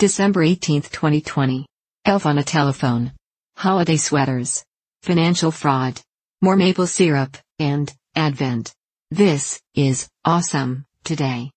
December 18, 2020. Elf on a telephone. Holiday sweaters. Financial fraud. More maple syrup, and Advent. This is Awesome Today.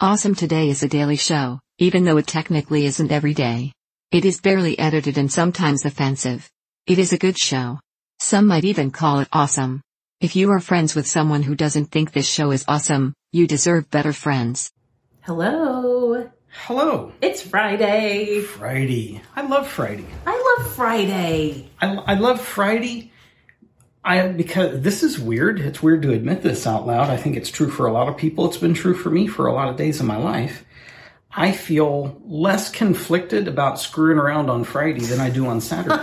Awesome Today is a daily show, even though it technically isn't every day. It is barely edited and sometimes offensive. It is a good show. Some might even call it awesome. If you are friends with someone who doesn't think this show is awesome, you deserve better friends. Hello. Hello. It's Friday. Friday. I love Friday. I love Friday. I love Friday. Because this is weird. It's weird to admit this out loud. I think it's true for a lot of people. It's been true for me for a lot of days in my life. I feel less conflicted about screwing around on Friday than I do on Saturday.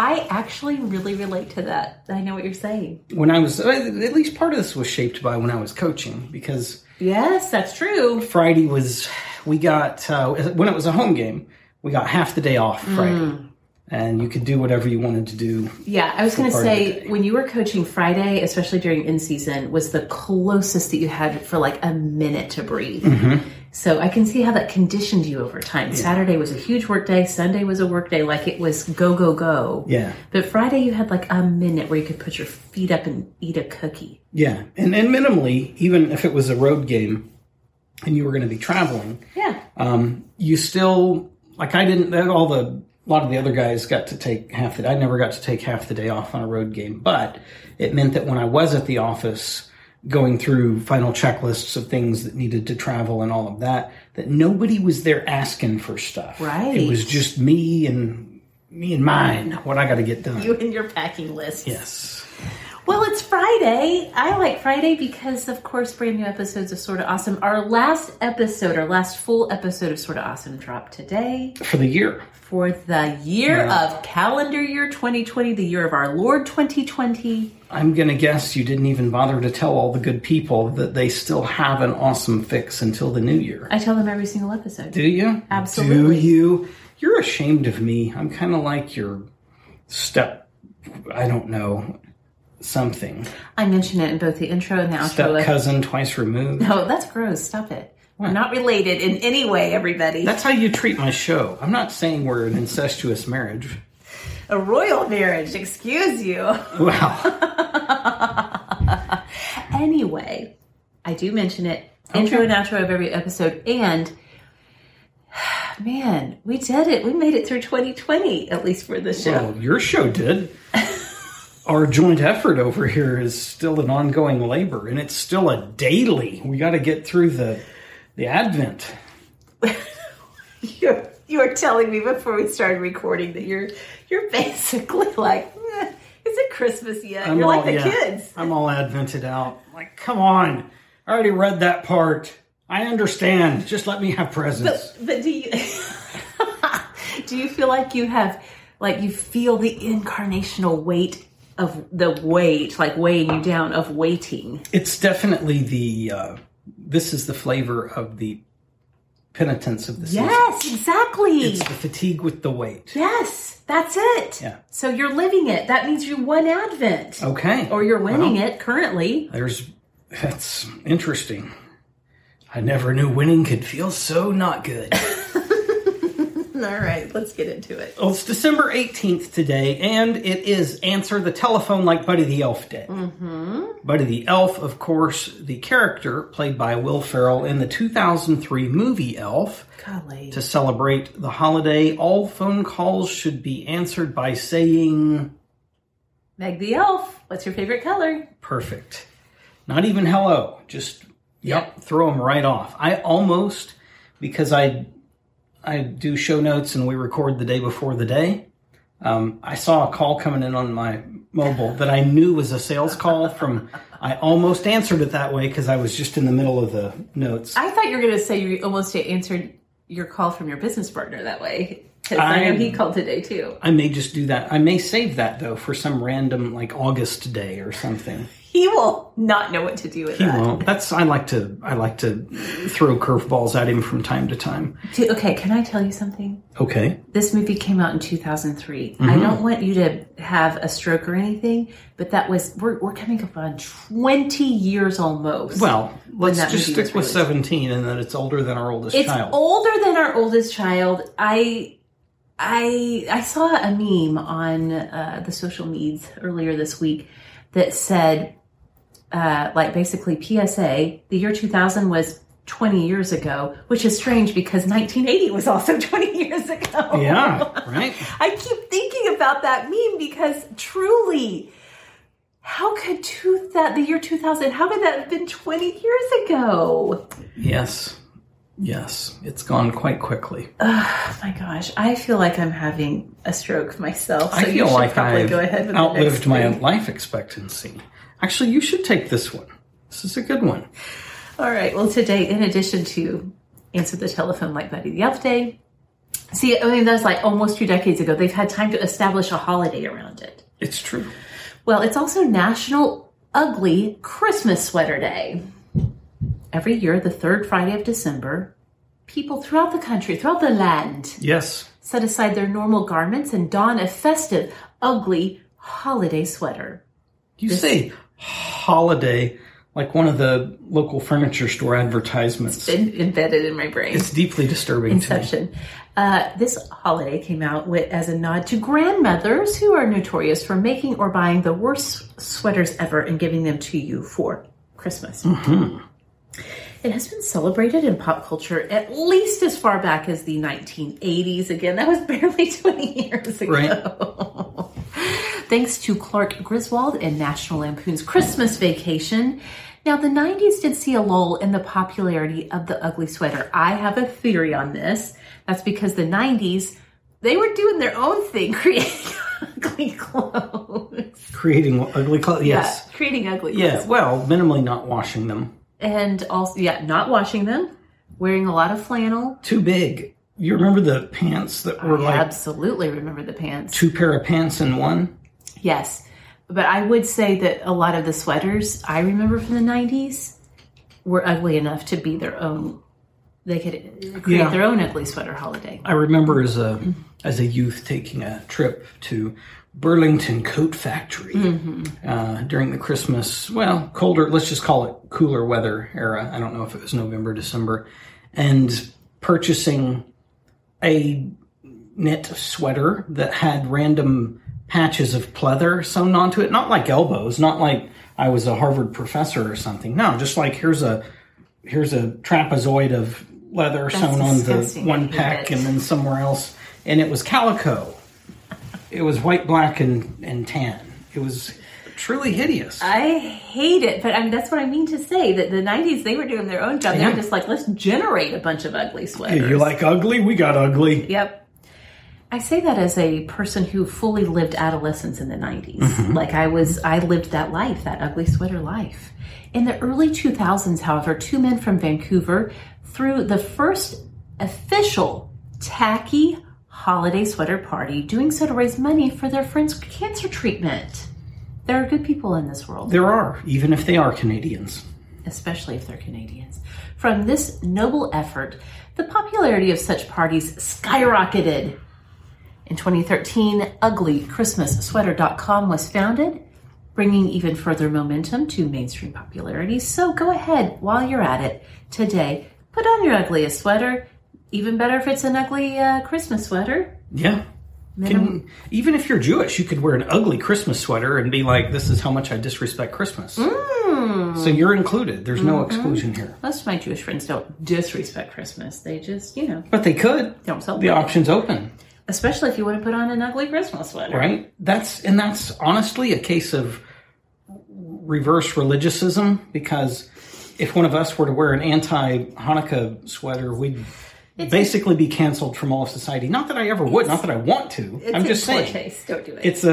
I actually really relate to that. I know what you're saying. When I was, at least part of this was shaped by when I was coaching, because... Yes, that's true. Friday was, we got, when it was a home game, we got half the day off Friday. And you could do whatever you wanted to do. Yeah, I was going to say, when you were coaching Friday, especially during in-season, was the closest that you had for like a minute to breathe. Mm-hmm. So I can see how that conditioned you over time. Yeah. Saturday was a huge work day. Sunday was a work day. Like it was go, go, go. Yeah. But Friday you had like a minute where you could put your feet up and eat a cookie. Yeah. And minimally, even if it was a road game and you were going to be traveling. Yeah. You still, like I didn't, a lot of the other guys got to take half the day. I never got to take half the day off on a road game. But it meant that when I was at the office going through final checklists of things that needed to travel and all of that, that nobody was there asking for stuff. Right. It was just me and mine, what I got to get done. You and your packing list. Yes. Well, it's Friday. I like Friday because, of course, brand new episodes of Sorta Awesome. Our last full episode of Sorta Awesome dropped today. For the year of calendar year 2020, the year of our Lord 2020. I'm going to guess you didn't even bother to tell all the good people that they still have an awesome fix until the new year. I tell them every single episode. Do you? Absolutely. Do you? You're ashamed of me. I'm kind of like your I don't know, something. I mention it in both the intro and the outro. Step-cousin twice removed. No, that's gross. Stop it. We're not related in any way, everybody. That's how you treat my show. I'm not saying we're an incestuous marriage. A royal marriage, excuse you. Wow. Anyway, I do mention it. Okay. Intro and outro of every episode. And, man, we did it. We made it through 2020, at least for the show. Well, your show did. Our joint effort over here is still an ongoing labor, and it's still a daily. We got to get through the Advent. You were telling me before we started recording that you're basically like, is it Christmas yet? You're like the kids. I'm all Advented out. Like, come on. I already read that part. I understand. Just let me have presents. But do you Do you feel like you have, like you feel the incarnational weight of the weight, like weighing you down of waiting? It's definitely the, this is the flavor of the penitence of the season. Yes, exactly. It's the fatigue with the wait. Yes, that's it. Yeah. So you're living it. That means you won Advent. Okay. Or you're winning it currently. That's interesting. I never knew winning could feel so not good. All right, let's get into it. Well, it's December 18th today, and it is Answer the Telephone Like Buddy the Elf Day. Mm-hmm. Buddy the Elf, of course, the character played by Will Ferrell in the 2003 movie Elf. Golly. To celebrate the holiday, all phone calls should be answered by saying... Meg the Elf, what's your favorite color? Perfect. Not even hello. Just, yep, throw them right off. I almost, because I do show notes and we record the day before the day. I saw a call coming in on my mobile that I knew was a sales call from, I almost answered it that way because I was just in the middle of the notes. I thought you were going to say you almost answered your call from your business partner that way. Because I know he called today too. I may just do that. I may save that though for some random like August day or something. He will not know what to do with that. He won't. I like to throw curveballs at him from time to time. Okay, can I tell you something? Okay. This movie came out in 2003. Mm-hmm. I don't want you to have a stroke or anything, but that was we're coming up on 20 years almost. Well, let's just stick with 17 and that it's older than our oldest child. It's older than our oldest child. I saw a meme on the social medias earlier this week that said, like basically PSA, the year 2000 was 20 years ago, which is strange because 1980 was also 20 years ago. Yeah, right. I keep thinking about that meme because truly, how could the year 2000, how could that have been 20 years ago? Yes, it's gone quite quickly. Oh my gosh, I feel like I'm having a stroke myself. So I feel like I've outlived my life expectancy. Actually, you should take this one. This is a good one. All right, well today, in addition to Answer the Telephone Like Buddy the Elf Day, see, I mean, that was like almost 2 decades ago. They've had time to establish a holiday around it. It's true. Well, it's also National Ugly Christmas Sweater Day. Every year, the third Friday of December, people throughout the country, throughout the land, set aside their normal garments and don a festive, ugly holiday sweater. You say holiday like one of the local furniture store advertisements. It's been embedded in my brain. It's deeply disturbing to me. This holiday came out as a nod to grandmothers who are notorious for making or buying the worst sweaters ever and giving them to you for Christmas. Mm-hmm. It has been celebrated in pop culture at least as far back as the 1980s. Again, that was barely 20 years ago. Right. Thanks to Clark Griswold and National Lampoon's Christmas Vacation. Now, the 90s did see a lull in the popularity of the ugly sweater. I have a theory on this. That's because the 90s, they were doing their own thing, creating ugly clothes. Creating ugly clothes, yes. Yeah, creating ugly clothes. Yeah, well, minimally not washing them. And also, yeah, not washing them, wearing a lot of flannel. Too big. You remember the pants that were I absolutely remember the pants. 2 pair of pants in one? Yes. But I would say that a lot of the sweaters I remember from the 90s were ugly enough to be their own. They could create their own ugly sweater holiday. I remember as a youth taking a trip to Burlington Coat Factory during the Christmas, well, colder, let's just call it cooler weather era. I don't know if it was November, December. And purchasing a knit sweater that had random patches of pleather sewn onto it. Not like elbows, not like I was a Harvard professor or something. No, just like here's a trapezoid of leather sewn on the one pack and then somewhere else. And it was calico. It was white, black, and tan. It was truly hideous. I hate it, but I mean, that's what I mean to say, that the 90s, they were doing their own job. Yeah. They were just like, let's generate a bunch of ugly sweaters. Hey, you like ugly? We got ugly. Yep. I say that as a person who fully lived adolescence in the 90s. Mm-hmm. Like I lived that life, that ugly sweater life. In the early 2000s, however, 2 men from Vancouver threw the first official tacky holiday sweater party, doing so to raise money for their friend's cancer treatment. There are good people in this world. There are, even if they are Canadians. Especially if they're Canadians. From this noble effort, the popularity of such parties skyrocketed. In 2013, uglychristmassweater.com was founded, bringing even further momentum to mainstream popularity. So go ahead, while you're at it today, put on your ugliest sweater. Even better if it's an ugly Christmas sweater. Yeah. Even if you're Jewish, you could wear an ugly Christmas sweater and be like, this is how much I disrespect Christmas. Mm. So you're included. There's no exclusion here. Most of my Jewish friends don't disrespect Christmas. They just, But they could. Don't celebrate. The option's open. Especially if you want to put on an ugly Christmas sweater. Right? That's honestly a case of reverse religiosism, because if one of us were to wear an anti-Hanukkah sweater, we'd... It's basically be canceled from all of society. Not that I ever would. Not that I want to. I'm just saying. Case. Don't do it. It's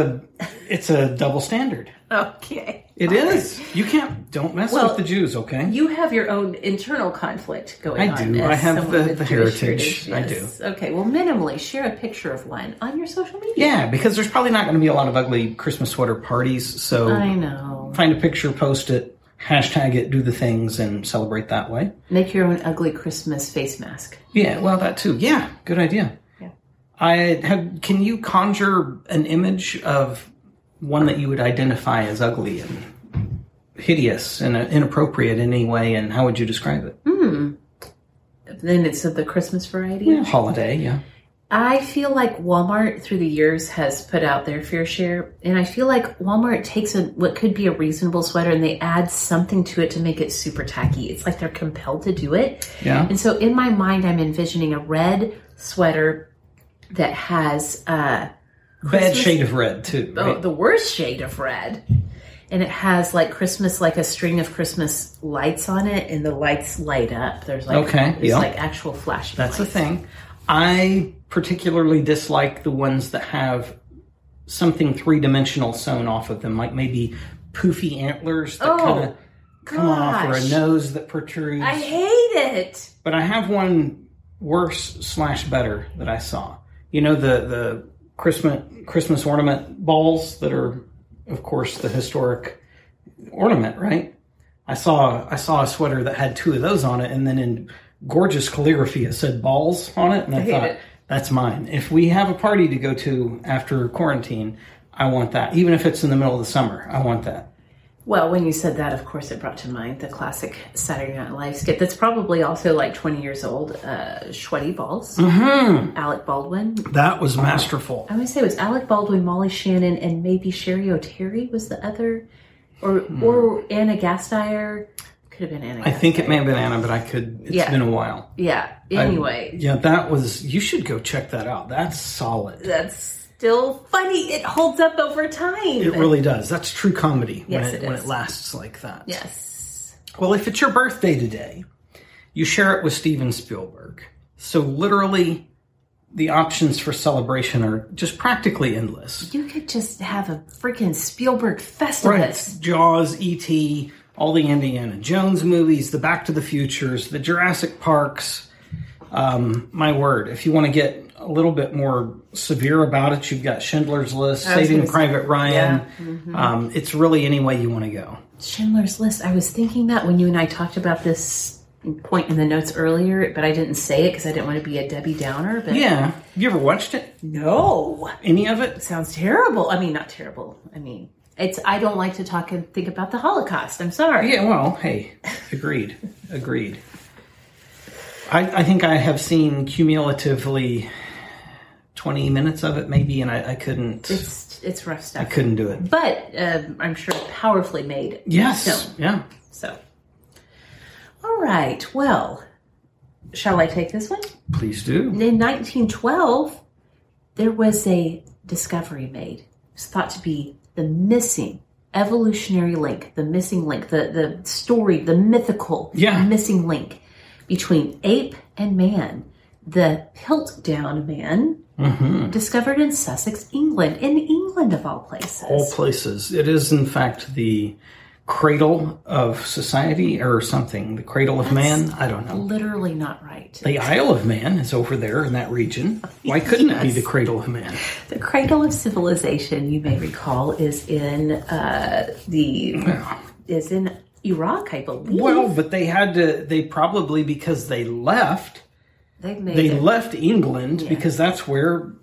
a double standard. Okay. It all is. Right. You can't. Don't mess with the Jews, okay? You have your own internal conflict going on. I do. I have the heritage. Yes. I do. Okay. Well, minimally share a picture of one on your social media. Yeah, because there's probably not going to be a lot of ugly Christmas sweater parties. So I know. Find a picture, post it. Hashtag it, do the things, and celebrate that way. Make your own ugly Christmas face mask. Yeah, well, that too. Yeah, good idea. Yeah. Can you conjure an image of one that you would identify as ugly and hideous and inappropriate in any way, and how would you describe it? Then it's of the Christmas variety? Yeah, holiday, yeah. I feel like Walmart through the years has put out their fair share, and I feel like Walmart takes what could be a reasonable sweater and they add something to it to make it super tacky. It's like they're compelled to do it. Yeah. And so in my mind, I'm envisioning a red sweater that has bad shade of red too. Right? Oh, the worst shade of red. And it has like Christmas, like a string of Christmas lights on it, and the lights light up. There's like like actual flashing. That's the thing. I particularly dislike the ones that have something three-dimensional sewn off of them, like maybe poofy antlers that kind of come off, or a nose that protrudes. I hate it. But I have one worse/better that I saw. You know, the Christmas ornament balls that are, of course, the historic ornament, right? I saw a sweater that had two of those on it, and then in gorgeous calligraphy it said balls on it, and I thought, that's mine. If we have a party to go to after quarantine, I want that. Even if it's in the middle of the summer, I want that. Well, when you said that, of course, it brought to mind the classic Saturday Night Live skit that's probably also like 20 years old, Sweaty Balls. Mm-hmm. Alec Baldwin. That was masterful. I would say it was Alec Baldwin, Molly Shannon, and maybe Sherry O'Terry was the other, or Anna Gasteyer. Could have been Anna. I think it may have been Anna, but it's been a while. Yeah. Anyway. You should go check that out. That's solid. That's still funny. It holds up over time. It really does. That's true comedy when it lasts like that. Yes. Well, if it's your birthday today, you share it with Steven Spielberg. So literally the options for celebration are just practically endless. You could just have a freaking Spielberg Festivus. Right. Jaws, E.T., all the Indiana Jones movies, the Back to the Futures, the Jurassic Parks. My word, if you want to get a little bit more severe about it, you've got Schindler's List, Saving Private Ryan. Yeah. Mm-hmm. It's really any way you want to go. Schindler's List. I was thinking that when you and I talked about this point in the notes earlier, but I didn't say it because I didn't want to be a Debbie Downer. But yeah. Have you ever watched it? No. Any of it? It sounds terrible. I mean, not terrible. I mean... I don't like to talk and think about the Holocaust. I'm sorry. Yeah, well, hey, agreed. I think I have seen cumulatively 20 minutes of it maybe, and I couldn't. It's rough stuff. I couldn't do it. But I'm sure powerfully made. Yes. So, yeah. So. All right. Well, shall I take this one? Please do. In 1912, there was a discovery made. It was thought to be the missing evolutionary link, the missing link, the story, the mythical missing link between ape and man, the Piltdown man discovered in Sussex, England, of all places. All places. It is, in fact, the cradle of society or something. The cradle of man? I don't know. Literally not right. The Isle of Man is over there in that region. Why couldn't it be the cradle of man? The cradle of civilization, you may recall, is in is in Iraq, I believe. Well, but they had to, they probably, because they left, left England because that's where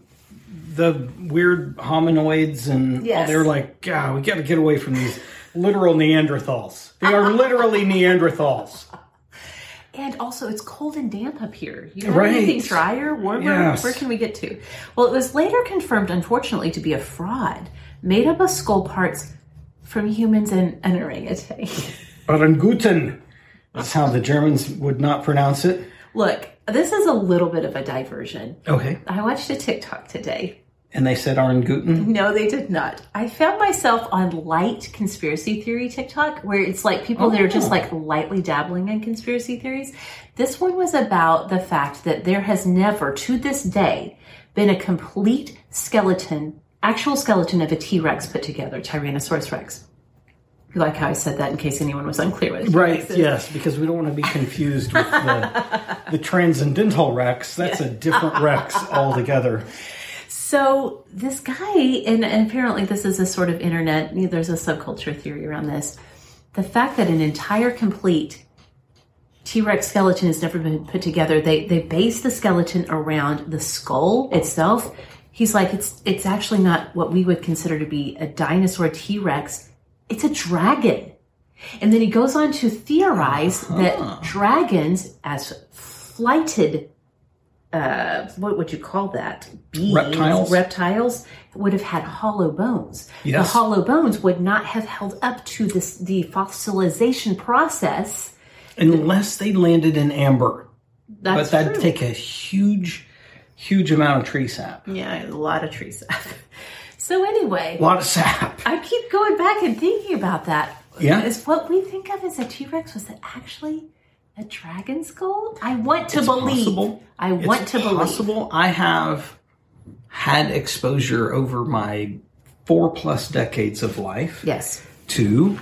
the weird hominoids and they're like, God, we got to get away from these literal Neanderthals. They are literally Neanderthals. And also, it's cold and damp up here. You have anything drier, warmer? Yes. Where can we get to? Well, it was later confirmed, unfortunately, to be a fraud made up of skull parts from humans and an orangutan. Oranguten. That's how the Germans would not pronounce it. Look, this is a little bit of a diversion. Okay. I watched a TikTok today. And they said Oranguten? No, they did not. I found myself on light conspiracy theory TikTok, where it's like people that are just like lightly dabbling in conspiracy theories. This one was about the fact that there has never, to this day, been a complete skeleton, actual skeleton of a T-Rex put together, Tyrannosaurus Rex. You like how I said that in case anyone was unclear with it. Right, yes, because we don't want to be confused with the transcendental Rex. That's a different Rex altogether. So this guy, and apparently this is a sort of internet, there's a subculture theory around this. The fact that an entire complete T-Rex skeleton has never been put together, they base the skeleton around the skull itself. He's like, it's actually not what we would consider to be a dinosaur T-Rex. It's a dragon. And then he goes on to theorize that dragons, as flighted, what would you call that? Beings, reptiles would have had hollow bones. Yes. The hollow bones would not have held up to this, the fossilization process. Unless they landed in amber. That's true. But that'd take a huge amount of tree sap. Yeah, a lot of tree sap. So anyway, a lot of sap. I keep going back and thinking about that. Yeah. Is what we think of as a T-Rex, was it actually a dragon skull? I want to believe. Possible. I want to believe. It's possible. I have had exposure over my 4+ decades of life. Yes. To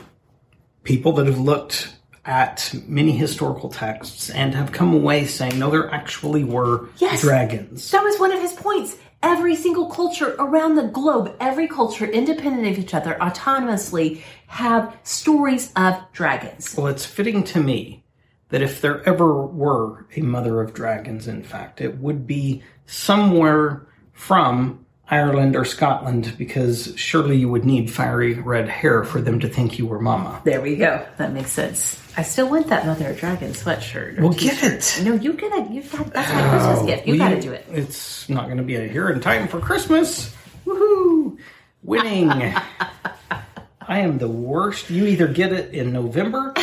people that have looked at many historical texts and have come away saying, no, there actually were dragons. That was one of his points. Every single culture around the globe, every culture independent of each other, autonomously have stories of dragons. Well, it's fitting to me that if there ever were a mother of dragons, in fact, it would be somewhere from Ireland or Scotland, because surely you would need fiery red hair for them to think you were mama. There we go. That makes sense. I still want that Mother of Dragon sweatshirt. Well, get it. No, you get it. That's my Christmas gift. You got to do it. It's not going to be here in time for Christmas. Woohoo! Winning. I am the worst. You either get it in November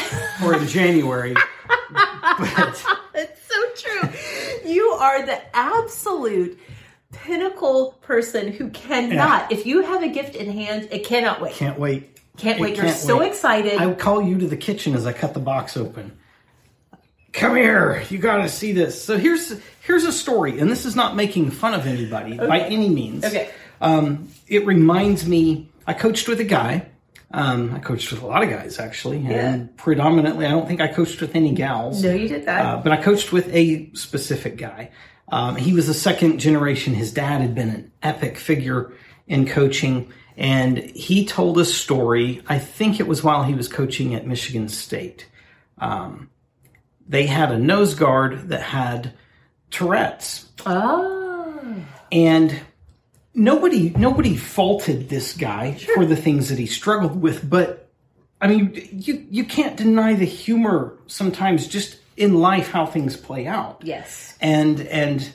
or in January. But it's so true. You are the absolute pinnacle person who cannot. If you have a gift in hand, it cannot wait. Can't wait. You're so excited. I would call you to the kitchen as I cut the box open. Come here. You got to see this. So here's a story, and this is not making fun of anybody by any means. Okay. It reminds me, I coached with a guy. I coached with a lot of guys, actually. And predominantly, I don't think I coached with any gals. No, you did that. But I coached with a specific guy. He was the second generation. His dad had been an epic figure in coaching. And he told a story, I think it was while he was coaching at Michigan State. They had a nose guard that had Tourette's. Oh. And nobody faulted this guy for the things that he struggled with. But, I mean, you can't deny the humor sometimes just in life how things play out. Yes. And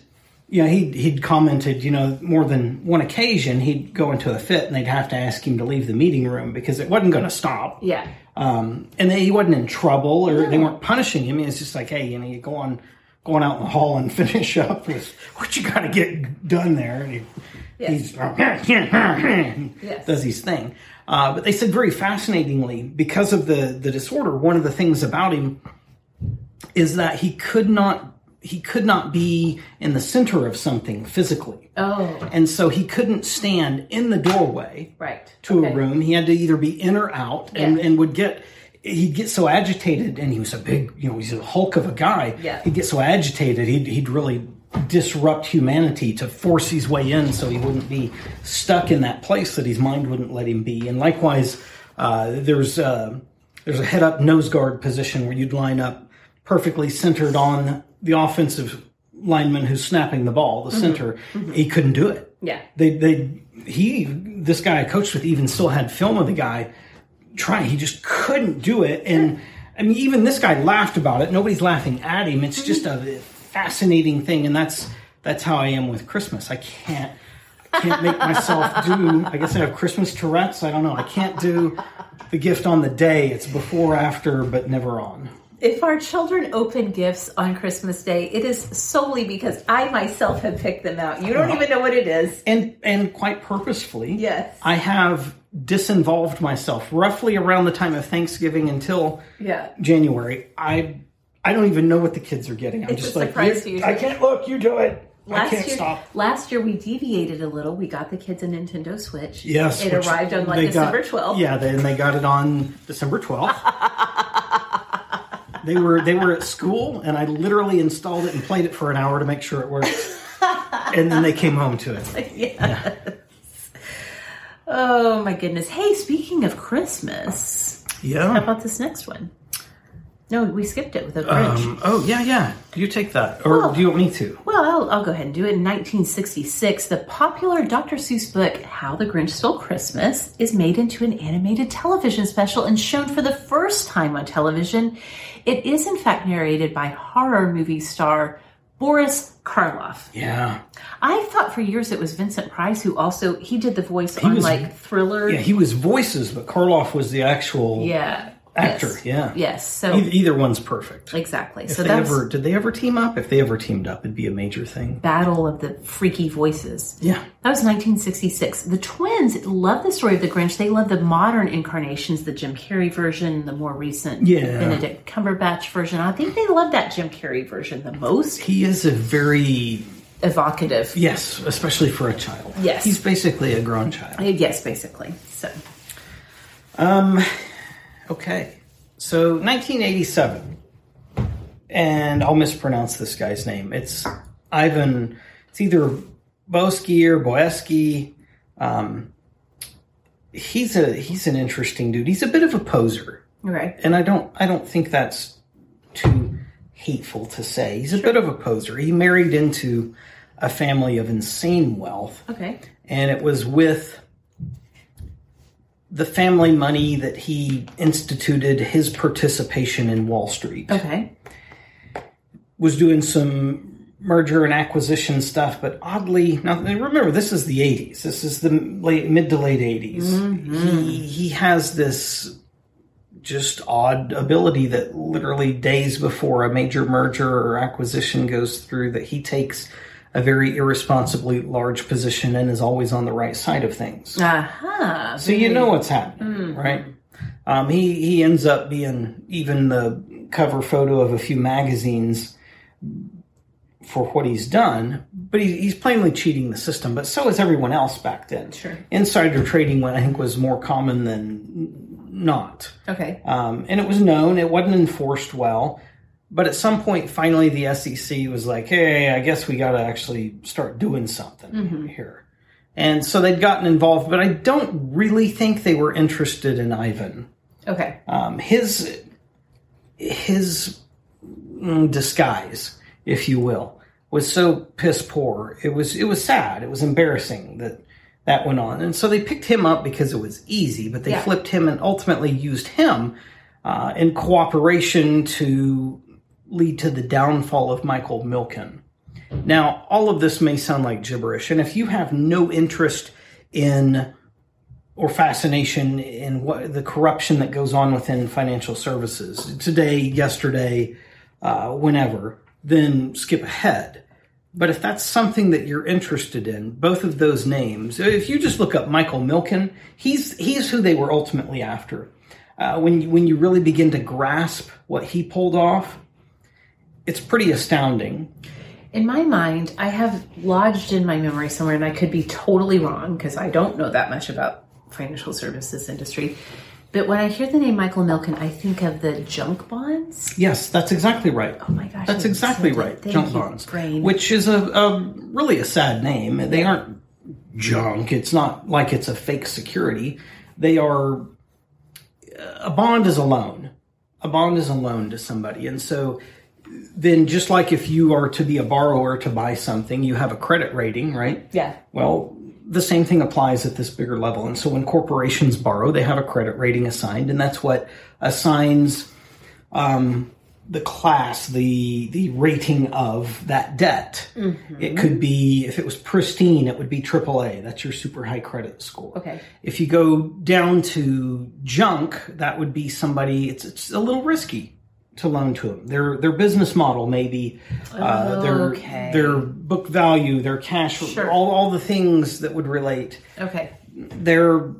yeah, he'd commented, more than one occasion, he'd go into a fit and they'd have to ask him to leave the meeting room because it wasn't going to stop. Yeah. And he wasn't in trouble or they weren't punishing him. It's just like, hey, you go on out in the hall and finish up with what you got to get done there. And he's does his thing. But they said very fascinatingly, because of the disorder, one of the things about him is that he could not he could not be in the center of something physically. Oh. And so he couldn't stand in the doorway to a room. He had to either be in or out and would get... He'd get so agitated, and he was a big, he's a hulk of a guy. Yeah. He'd get so agitated, he'd really disrupt humanity to force his way in so he wouldn't be stuck in that place that his mind wouldn't let him be. And likewise, there's a head-up nose guard position where you'd line up perfectly centered on the offensive lineman who's snapping the ball, the center. Mm-hmm. He couldn't do it. Yeah. This guy I coached with even still had film of the guy trying. He just couldn't do it. And I mean, even this guy laughed about it. Nobody's laughing at him. It's just a fascinating thing. And that's how I am with Christmas. I can't make myself do, I guess I have Christmas Tourette's. I don't know. I can't do the gift on the day. It's before, after, but never on. If our children open gifts on Christmas Day, it is solely because I myself have picked them out. You don't even know what it is. And quite purposefully. Yes. I have disinvolved myself roughly around the time of Thanksgiving until January. I don't even know what the kids are getting. I'm just like, I can't look, you do it. I can't stop. Last year we deviated a little. We got the kids a Nintendo Switch. Yes. It arrived on December 12th. Yeah, and they got it on December 12th. They were at school, and I literally installed it and played it for an hour to make sure it worked. And then they came home to it. Yes. Yeah. Oh, my goodness. Hey, speaking of Christmas, how about this next one? No, we skipped it with a Grinch. Oh, yeah. You take that. Or do you want me to? Well, I'll go ahead and do it. In 1966, the popular Dr. Seuss book, How the Grinch Stole Christmas, is made into an animated television special and shown for the first time on television. It is, in fact, narrated by horror movie star Boris Karloff. Yeah. I thought for years it was Vincent Price who also, he did the voice on Thriller. Yeah, he was voices, but Karloff was the actual... Yeah. Actor, yes. Yeah. Yes. So either one's perfect. Exactly. Did they ever team up? If they ever teamed up, it'd be a major thing. Battle of the Freaky Voices. Yeah. That was 1966. The twins love the story of the Grinch. They love the modern incarnations, the Jim Carrey version, the more recent Benedict Cumberbatch version. I think they love that Jim Carrey version the most. He is a very... evocative. Yes, especially for a child. Yes. He's basically a grown child. Yes, basically. So... Okay, so 1987, and I'll mispronounce this guy's name. It's Ivan, it's either Boesky or Boesky. He's an interesting dude. He's a bit of a poser, right? And I don't think that's too hateful to say. He's a bit of a poser. He married into a family of insane wealth. Okay, and it was with the family money that he instituted his participation in Wall Street. Okay. Was doing some merger and acquisition stuff, but oddly, now remember, this is the 80s. This is the mid to late 80s. Mm-hmm. He has this just odd ability that literally days before a major merger or acquisition goes through that he takes a very irresponsibly large position and is always on the right side of things. Uh-huh. So you know what's happening, right? He ends up being even the cover photo of a few magazines for what he's done, but he's plainly cheating the system, but so is everyone else back then. Sure. Insider trading, I think, was more common than not. Okay. And it was known. It wasn't enforced well. But at some point, finally, the SEC was like, hey, I guess we got to actually start doing something here. And so they'd gotten involved, but I don't really think they were interested in Ivan. Okay. His disguise, if you will, was so piss poor. It was sad. It was embarrassing that went on. And so they picked him up because it was easy, but they flipped him and ultimately used him in cooperation to lead to the downfall of Michael Milken. Now, all of this may sound like gibberish, and if you have no interest in or fascination in what the corruption that goes on within financial services, today, yesterday, whenever, then skip ahead. But if that's something that you're interested in, both of those names, if you just look up Michael Milken, he's who they were ultimately after. When you really begin to grasp what he pulled off, it's pretty astounding. In my mind, I have lodged in my memory somewhere, and I could be totally wrong because I don't know that much about financial services industry. But when I hear the name Michael Milken, I think of the junk bonds. Yes, that's exactly right. Oh my gosh. That's exactly right. Junk bonds, which is a really a sad name. They aren't junk. It's not like it's a fake security. They are, a bond is a loan. A bond is a loan to somebody. And so then just like if you are to be a borrower to buy something, you have a credit rating, right? Yeah. Well, the same thing applies at this bigger level. And so when corporations borrow, they have a credit rating assigned, and that's what assigns the class, the rating of that debt. Mm-hmm. It could be, if it was pristine, it would be AAA. That's your super high credit score. Okay. If you go down to junk, that would be somebody, it's a little risky to loan to them. Their business model, maybe, their book value, their cash, sure, all the things that would relate. Okay. They're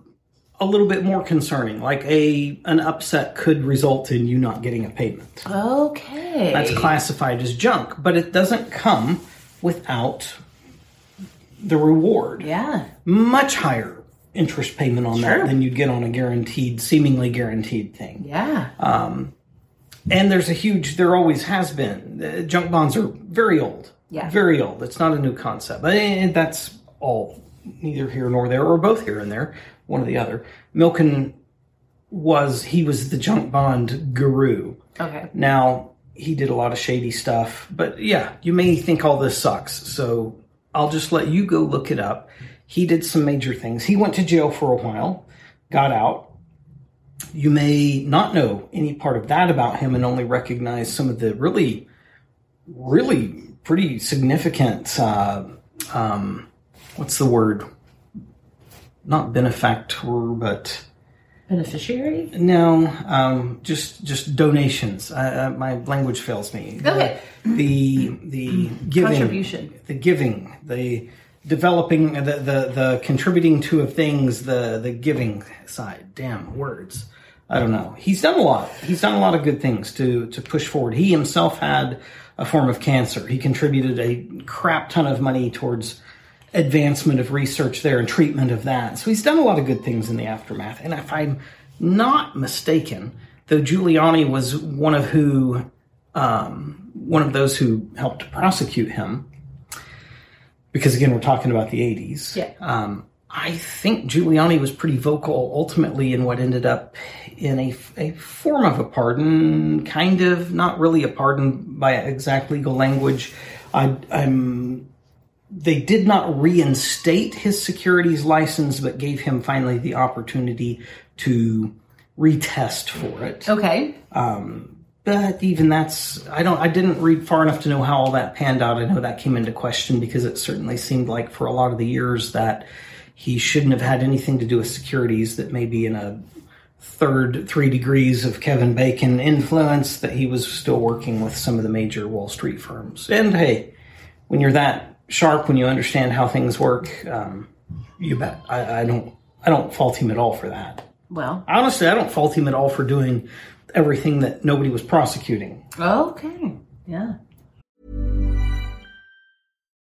a little bit more concerning. Like an upset could result in you not getting a payment. Okay. That's classified as junk, but it doesn't come without the reward. Yeah. Much higher interest payment on that than you'd get on a seemingly guaranteed thing. Yeah. And there always has been. Junk bonds are very old. Yeah. Very old. It's not a new concept. But that's all, neither here nor there, or both here and there, one or the other. Milken was the junk bond guru. Okay. Now, he did a lot of shady stuff. But yeah, you may think all this sucks. So I'll just let you go look it up. He did some major things. He went to jail for a while, got out. You may not know any part of that about him and only recognize some of the really, really pretty significant, what's the word? Not benefactor, but... Beneficiary? No, just donations. My language fails me. Okay. The giving. Contribution. The giving, the developing, the contributing to of things, the giving side. Damn, words. I don't know. He's done a lot. He's done a lot of good things to push forward. He himself had a form of cancer. He contributed a crap ton of money towards advancement of research there and treatment of that. So he's done a lot of good things in the aftermath. And if I'm not mistaken, though Giuliani was one of those who helped prosecute him, because, again, we're talking about the 80s. Yeah. I think Giuliani was pretty vocal ultimately in what ended up in a form of a pardon, kind of, not really a pardon by exact legal language. They did not reinstate his securities license, but gave him finally the opportunity to retest for it. Okay. But even that's, I didn't read far enough to know how all that panned out. I know that came into question because it certainly seemed like for a lot of the years that he shouldn't have had anything to do with securities, that maybe in a three degrees of Kevin Bacon influence that he was still working with some of the major Wall Street firms. And hey, when you're that sharp, when you understand how things work, you bet. I don't fault him at all for that. Well, honestly, I don't fault him at all for doing everything that nobody was prosecuting. Okay. Yeah.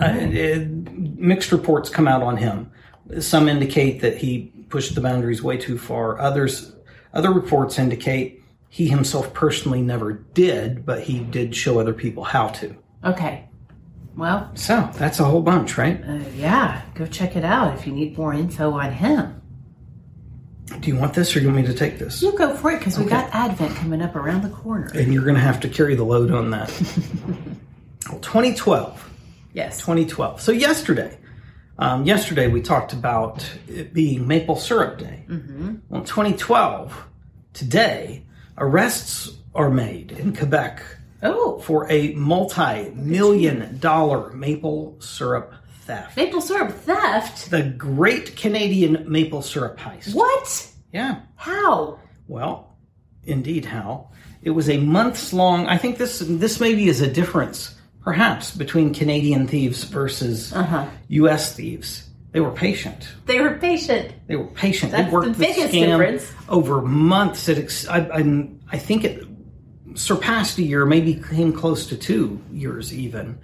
Mixed reports come out on him. Some indicate that he pushed the boundaries way too far. Other reports indicate He himself personally never did, but he did show other people how to. Okay. Well. So, that's a whole bunch, right? Yeah. Go check it out if you need more info on him. Do you want this or do you want me to take this? You'll go for it because we got Advent coming up around the corner. And you're going to have to carry the load on that. Well, 2012. Yes. 2012. So yesterday we talked about it being Maple Syrup Day. Mm-hmm. Well, 2012, today, arrests are made in Quebec for a multi-million-dollar maple syrup theft. Maple syrup theft? The Great Canadian Maple Syrup Heist. What? Yeah. How? Well, indeed how. It was a months-long... I think this maybe is a difference, perhaps, between Canadian thieves versus U.S. thieves. They were patient. That's the biggest difference. Over months. I think it surpassed a year, maybe came close to 2 years even.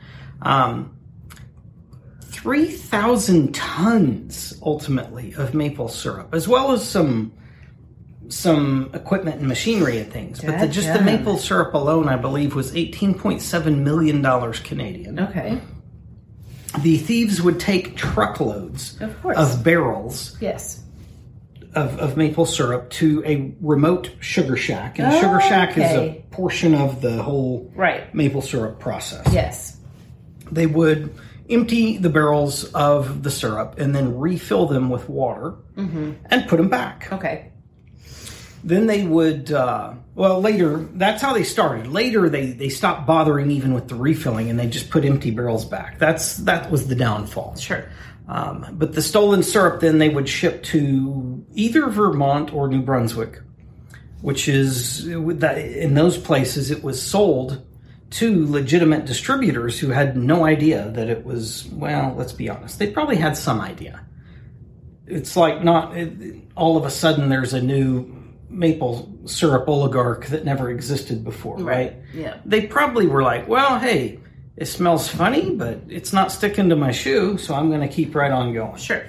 3,000 tons, ultimately, of maple syrup, as well as some equipment and machinery and things. But the maple syrup alone, I believe, was $18.7 million Canadian. Okay. The thieves would take truckloads of barrels of maple syrup to a remote sugar shack. And sugar shack is a portion of the whole maple syrup process. Yes. They would empty the barrels of the syrup and then refill them with water and put them back. Okay. Then they would, later, that's how they started. Later, they stopped bothering even with the refilling, and they just put empty barrels back. That was the downfall. Sure. But the stolen syrup, then they would ship to either Vermont or New Brunswick, which is, in those places, it was sold to legitimate distributors who had no idea that it was, well, let's be honest, they probably had some idea. It's like all of a sudden there's a new maple syrup oligarch that never existed before, right? Yeah. They probably were like, well, hey, it smells funny, but it's not sticking to my shoe, so I'm going to keep right on going. Sure.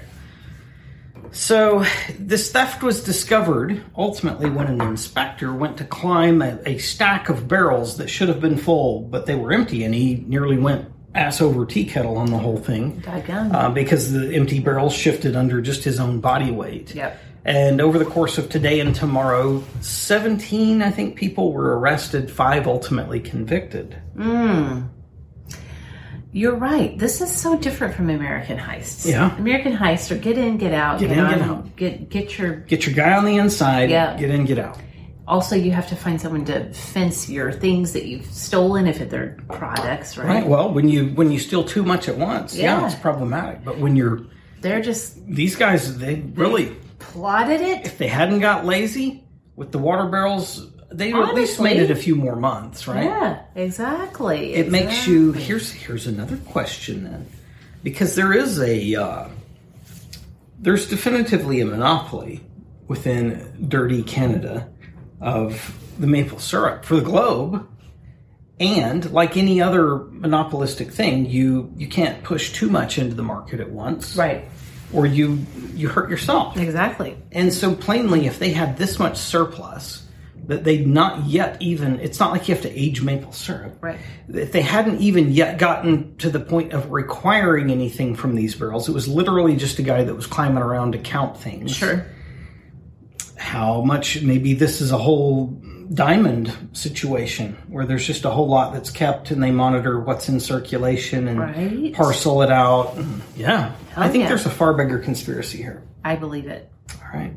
So this theft was discovered ultimately when an inspector went to climb a stack of barrels that should have been full, but they were empty, and he nearly went ass over tea kettle on the whole thing because the empty barrels shifted under just his own body weight. Yep. And over the course of today and tomorrow, 17, I think, people were arrested, 5 ultimately convicted. You're right. This is so different from American heists. Yeah. American heists are get in, get out. Get in, get out. Get your guy on the inside. Yeah. Get in, get out. Also, you have to find someone to fence your things that you've stolen if they're products, right? Right. Well, when you steal too much at once, it's problematic. But when you're... They're just... These guys, they really... plotted it. If they hadn't got lazy with the water barrels, they at least made it a few more months, right? Yeah, exactly. It makes you... Here's another question then. Because there is a... there's definitively a monopoly within dirty Canada of the maple syrup for the globe. And like any other monopolistic thing, you can't push too much into the market at once. Right. Or you hurt yourself. Exactly. And so plainly, if they had this much surplus, that they'd not yet even... It's not like you have to age maple syrup. Right. If they hadn't even yet gotten to the point of requiring anything from these barrels, it was literally just a guy that was climbing around to count things. Sure. How much... Maybe this is a whole diamond situation where there's just a whole lot that's kept and they monitor what's in circulation and parcel it out. Yeah. Hell, I think there's a far bigger conspiracy here. I believe it. All right.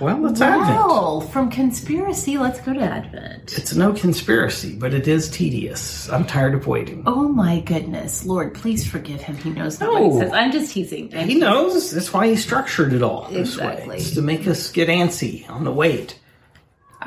Well, let's Advent. Well, from conspiracy, let's go to Advent. It's no conspiracy, but it is tedious. I'm tired of waiting. Oh, my goodness. Lord, please forgive him. He knows not what he says. I'm just teasing. He knows. That's why he structured it all this way. It's to make us get antsy on the wait.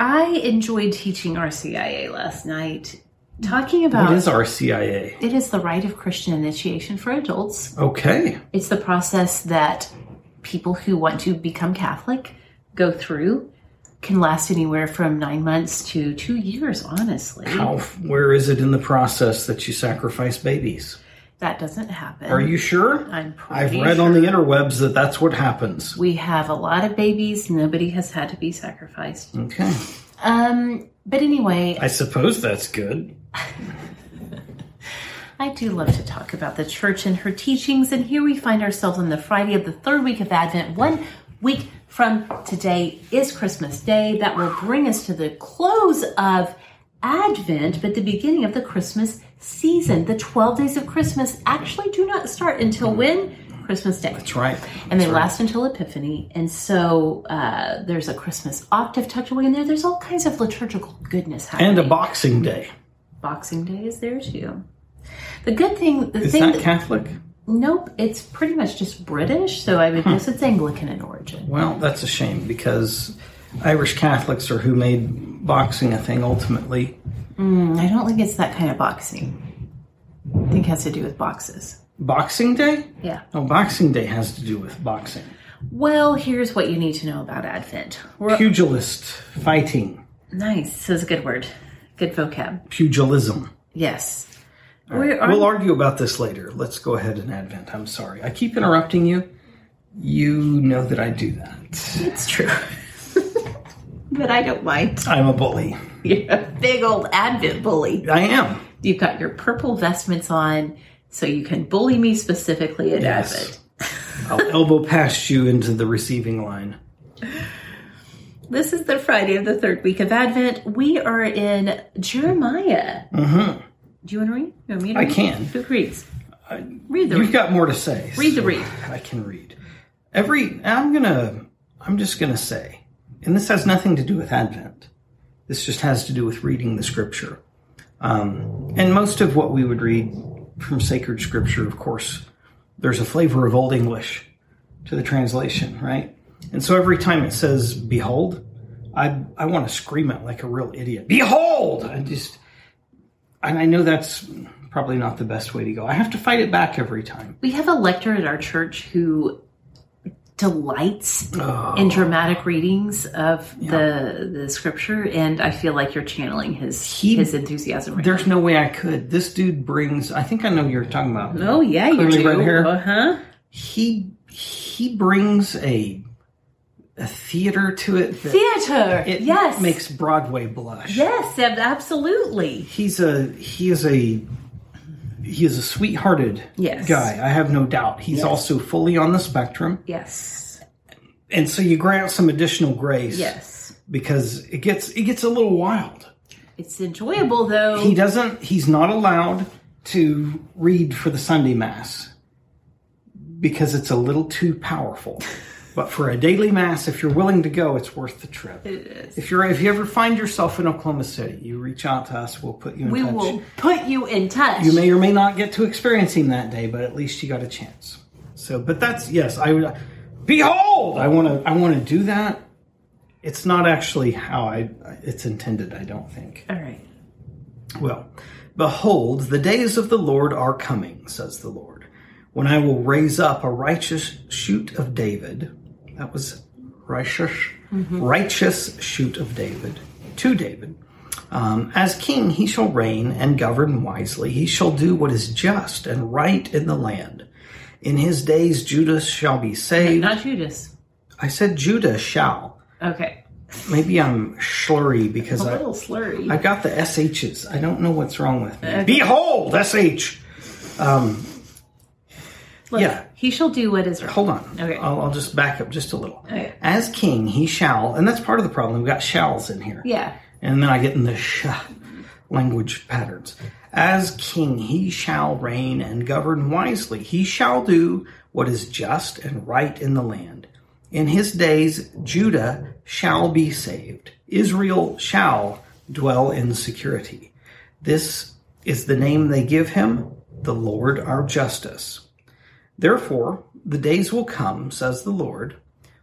I enjoyed teaching RCIA last night, talking about... What is RCIA? It is the Rite of Christian Initiation for adults. Okay. It's the process that people who want to become Catholic go through. Can last anywhere from 9 months to 2 years, honestly. Where is it in the process that you sacrifice babies? That doesn't happen. Are you sure? I've read on the interwebs that that's what happens. We have a lot of babies. Nobody has had to be sacrificed. Okay. But anyway... I suppose that's good. I do love to talk about the church and her teachings, and here we find ourselves on the Friday of the third week of Advent. 1 week from today is Christmas Day. That will bring us to the close of Advent, but the beginning of the Christmas season. The 12 days of Christmas actually do not start until when? Christmas Day. That's right. And they last until Epiphany. And so there's a Christmas octave tucked away in there. There's all kinds of liturgical goodness happening. And a Boxing Day. Boxing Day is there too. The good thing... Is that Catholic? Nope. It's pretty much just British, so I would guess it's Anglican in origin. Well, that's a shame because Irish Catholics are who made boxing a thing ultimately. I don't think it's that kind of boxing. I think it has to do with boxes. Boxing Day? Yeah. No, Boxing Day has to do with boxing. Well, here's what you need to know about Advent. Pugilist fighting. Nice. That's a good word. Good vocab. Pugilism. Yes. Right. We'll argue about this later. Let's go ahead and Advent. I'm sorry. I keep interrupting you. You know that I do that. It's true. But I don't mind. I'm a bully. You're a big old Advent bully. I am. You've got your purple vestments on, so you can bully me specifically at Advent. I'll elbow past you into the receiving line. This is the Friday of the third week of Advent. We are in Jeremiah. Mm-hmm. Do you want to read? You want me to read? I can. Who reads? Read the read. You've got more to say. Read the read. I can read. I'm just going to say, and this has nothing to do with Advent. This just has to do with reading the Scripture. And most of what we would read from sacred Scripture, of course, there's a flavor of Old English to the translation, right? And so every time it says, behold, I want to scream it like a real idiot. Behold! And I know that's probably not the best way to go. I have to fight it back every time. We have a lector at our church who delights in dramatic readings of the Scripture, and I feel like you're channeling his enthusiasm right There's now. No way I could. This dude brings... I think I know what you're talking about. Oh, yeah, you do. Right here. Uh-huh. He brings a theater to it. It makes Broadway blush. Yes, absolutely. He is a sweet-hearted guy. I have no doubt. He's also fully on the spectrum. Yes, and so you grant some additional grace. Yes, because it gets a little wild. It's enjoyable though. He's not allowed to read for the Sunday Mass because it's a little too powerful. But for a daily Mass, if you're willing to go, it's worth the trip. It is. If you ever find yourself in Oklahoma City, you reach out to us. We'll put you in touch. We will put you in touch. You may or may not get to experience him that day, but at least you got a chance. So, but that's behold! I want to do that. It's not actually how it's intended, I don't think. All right. Well, behold, the days of the Lord are coming, says the Lord, when I will raise up a righteous shoot of David. That was righteous, righteous shoot of David, to David. As king, he shall reign and govern wisely. He shall do what is just and right in the land. In his days, Judah shall be saved. Not Judas. I said Judah shall. Okay. Maybe I'm slurry because a little slurry. I got the SHs. I don't know what's wrong with me. Okay. Behold, SH. Look, he shall do what is right. Hold on. Okay. I'll just back up just a little. Okay. As king, he shall, and that's part of the problem. We've got shalls in here. Yeah. And then I get in the language patterns. As king, he shall reign and govern wisely. He shall do what is just and right in the land. In his days, Judah shall be saved. Israel shall dwell in security. This is the name they give him, the Lord our justice. Therefore, the days will come, says the Lord,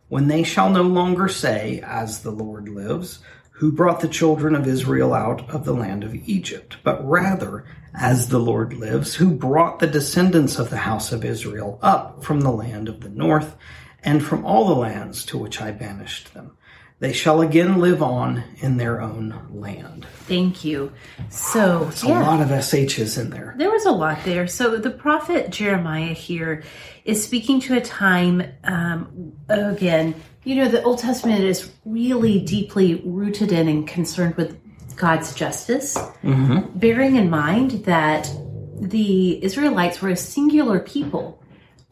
when they shall no longer say, as the Lord lives, who brought the children of Israel out of the land of Egypt, but rather, as the Lord lives, who brought the descendants of the house of Israel up from the land of the north and from all the lands to which I banished them. They shall again live on in their own land. Thank you. So, wow, yeah, a lot of SHs in there. There was a lot there. So the prophet Jeremiah here is speaking to a time, again, you know, the Old Testament is really deeply rooted in and concerned with God's justice, mm-hmm. bearing in mind that the Israelites were a singular people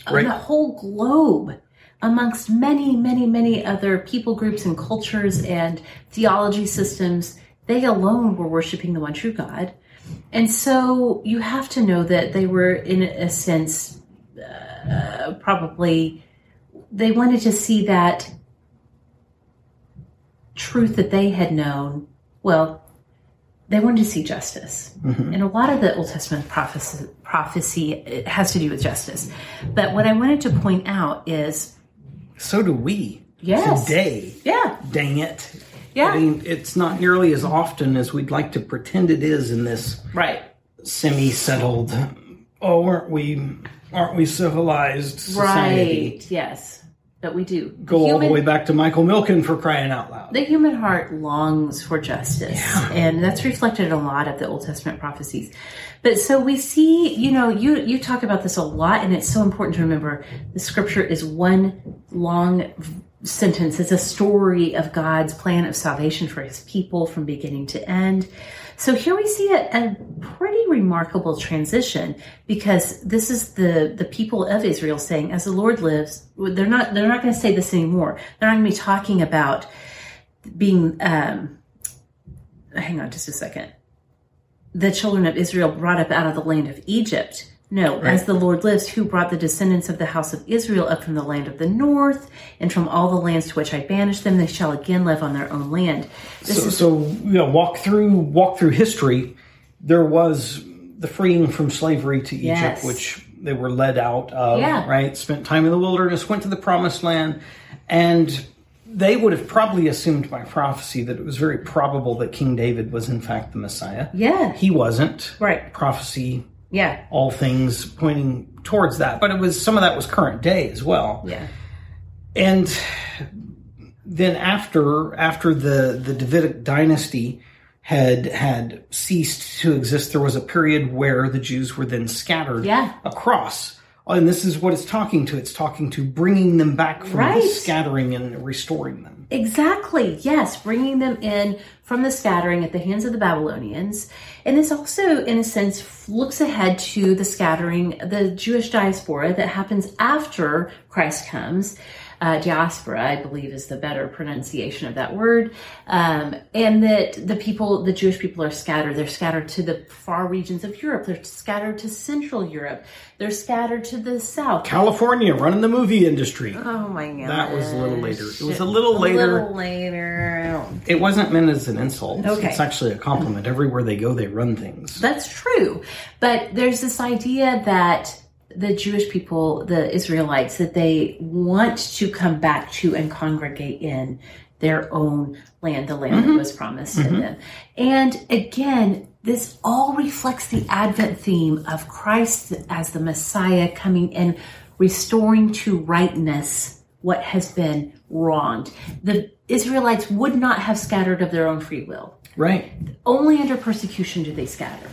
on the whole globe, amongst many, many, many other people groups and cultures and theology systems. They alone were worshiping the one true God. And so you have to know that they were, in a sense, probably, they wanted to see that truth that they had known. Well, they wanted to see justice. Mm-hmm. And a lot of the Old Testament prophecy it has to do with justice. But what I wanted to point out is, so do we today. Yeah. Dang it. Yeah. I mean, it's not nearly as often as we'd like to pretend it is in this semi-settled, aren't we civilized society. Right, yes. But we do. All the way back to Michael Milken, for crying out loud. The human heart longs for justice. Yeah. And that's reflected in a lot of the Old Testament prophecies. But so we see, you know, you talk about this a lot, and it's so important to remember the scripture is one long sentence. It's a story of God's plan of salvation for his people from beginning to end. So here we see a pretty remarkable transition, because this is the people of Israel saying, as the Lord lives, they're not going to say this anymore. They're not going to be talking about being, hang on just a second, the children of Israel brought up out of the land of Egypt. No, right. As the Lord lives, who brought the descendants of the house of Israel up from the land of the north and from all the lands to which I banished them, they shall again live on their own land. Walk through history. There was the freeing from slavery to Egypt, which they were led out of, right? Spent time in the wilderness, went to the promised land, and they would have probably assumed by prophecy that it was very probable that King David was in fact the Messiah. Yeah. He wasn't. Right. Prophecy. Yeah. All things pointing towards that. But it was, some of that was current day as well. Yeah. And then after the Davidic dynasty had ceased to exist, there was a period where the Jews were then scattered across. And this is what it's talking to. It's talking to bringing them back from the scattering and restoring them. Exactly. Yes. Bringing them in from the scattering at the hands of the Babylonians. And this also, in a sense, looks ahead to the scattering, the Jewish diaspora that happens after Christ comes. Diaspora, I believe, is the better pronunciation of that word. And that the Jewish people are scattered. They're scattered to the far regions of Europe. They're scattered to Central Europe. They're scattered to the South. California, running the movie industry. Oh, my God. That was a little later. It was a little later. It wasn't meant as an insult. Okay. It's actually a compliment. Everywhere they go, they run things. That's true. But there's this idea that the Jewish people, the Israelites, that they want to come back to and congregate in their own land, the land that was promised to them. And again, this all reflects the Advent theme of Christ as the Messiah coming in, restoring to rightness what has been wronged. The Israelites would not have scattered of their own free will. Right. Only under persecution do they scatter.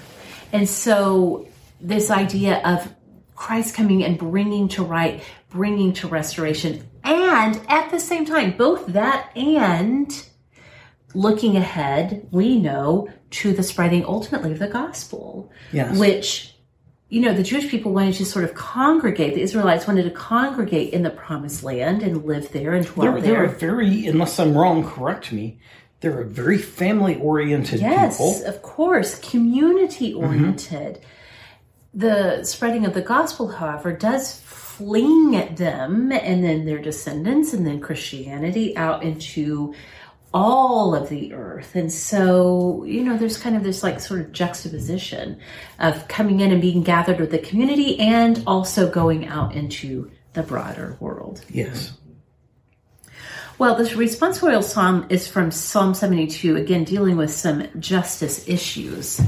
And so this idea of Christ coming and bringing to right, bringing to restoration, and at the same time, both that and looking ahead, we know, to the spreading ultimately of the gospel, which, you know, the Jewish people wanted to sort of congregate. The Israelites wanted to congregate in the promised land and live there and dwell there. They're a very, unless I'm wrong, correct me, they're a very family-oriented people. Yes, of course, community-oriented. Mm-hmm. The spreading of the gospel, however, does fling them and then their descendants and then Christianity out into all of the earth. And so, you know, there's kind of this like sort of juxtaposition of coming in and being gathered with the community and also going out into the broader world. Yes. Well, this responsorial psalm is from Psalm 72, again, dealing with some justice issues.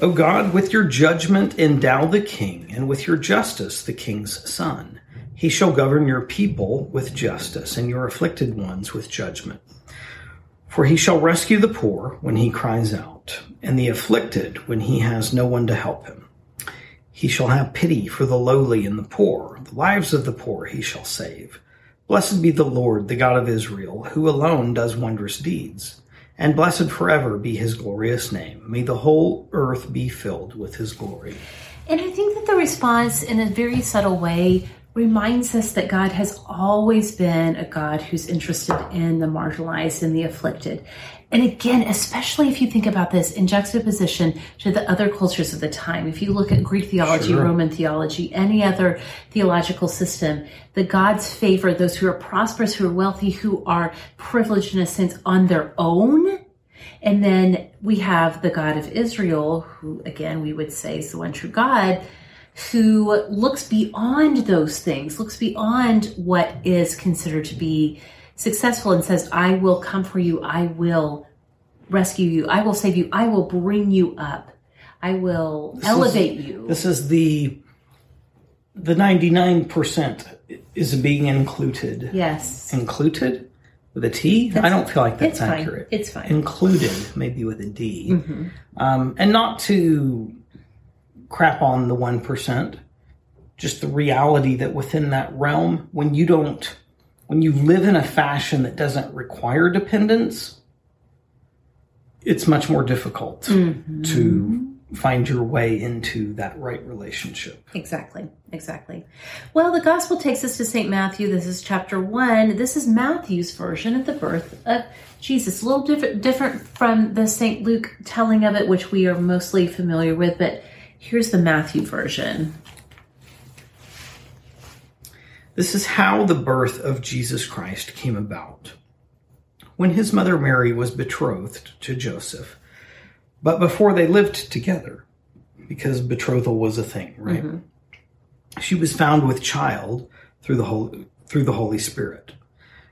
O God, with your judgment endow the king, and with your justice the king's son. He shall govern your people with justice, and your afflicted ones with judgment. For he shall rescue the poor when he cries out, and the afflicted when he has no one to help him. He shall have pity for the lowly and the poor. The lives of the poor he shall save. Blessed be the Lord, the God of Israel, who alone does wondrous deeds. And blessed forever be his glorious name. May the whole earth be filled with his glory. And I think that the response, in a very subtle way, reminds us that God has always been a God who's interested in the marginalized and the afflicted. And again, especially if you think about this in juxtaposition to the other cultures of the time. If you look at Greek theology, sure, Roman theology, any other theological system, the gods favor those who are prosperous, who are wealthy, who are privileged in a sense on their own. And then we have the God of Israel, who again, we would say is the one true God, who looks beyond those things, looks beyond what is considered to be successful and says, I will come for you, I will rescue you, I will save you, I will bring you up, I will elevate you. This is the 99% is being included. Yes. Included? With a T? I don't feel like that's accurate. It's fine. Included, maybe with a D. Mm-hmm. And not to crap on the 1%, just the reality that within that realm, when you live in a fashion that doesn't require dependence, it's much more difficult mm-hmm. to find your way into that right relationship. Exactly. Well, the gospel takes us to St. Matthew. This is chapter 1. This is Matthew's version of the birth of Jesus. A little different from the St. Luke telling of it, which we are mostly familiar with, but here's the Matthew version. This is how the birth of Jesus Christ came about. When his mother Mary was betrothed to Joseph, but before they lived together, because betrothal was a thing, right? Mm-hmm. She was found with child through the Holy Spirit.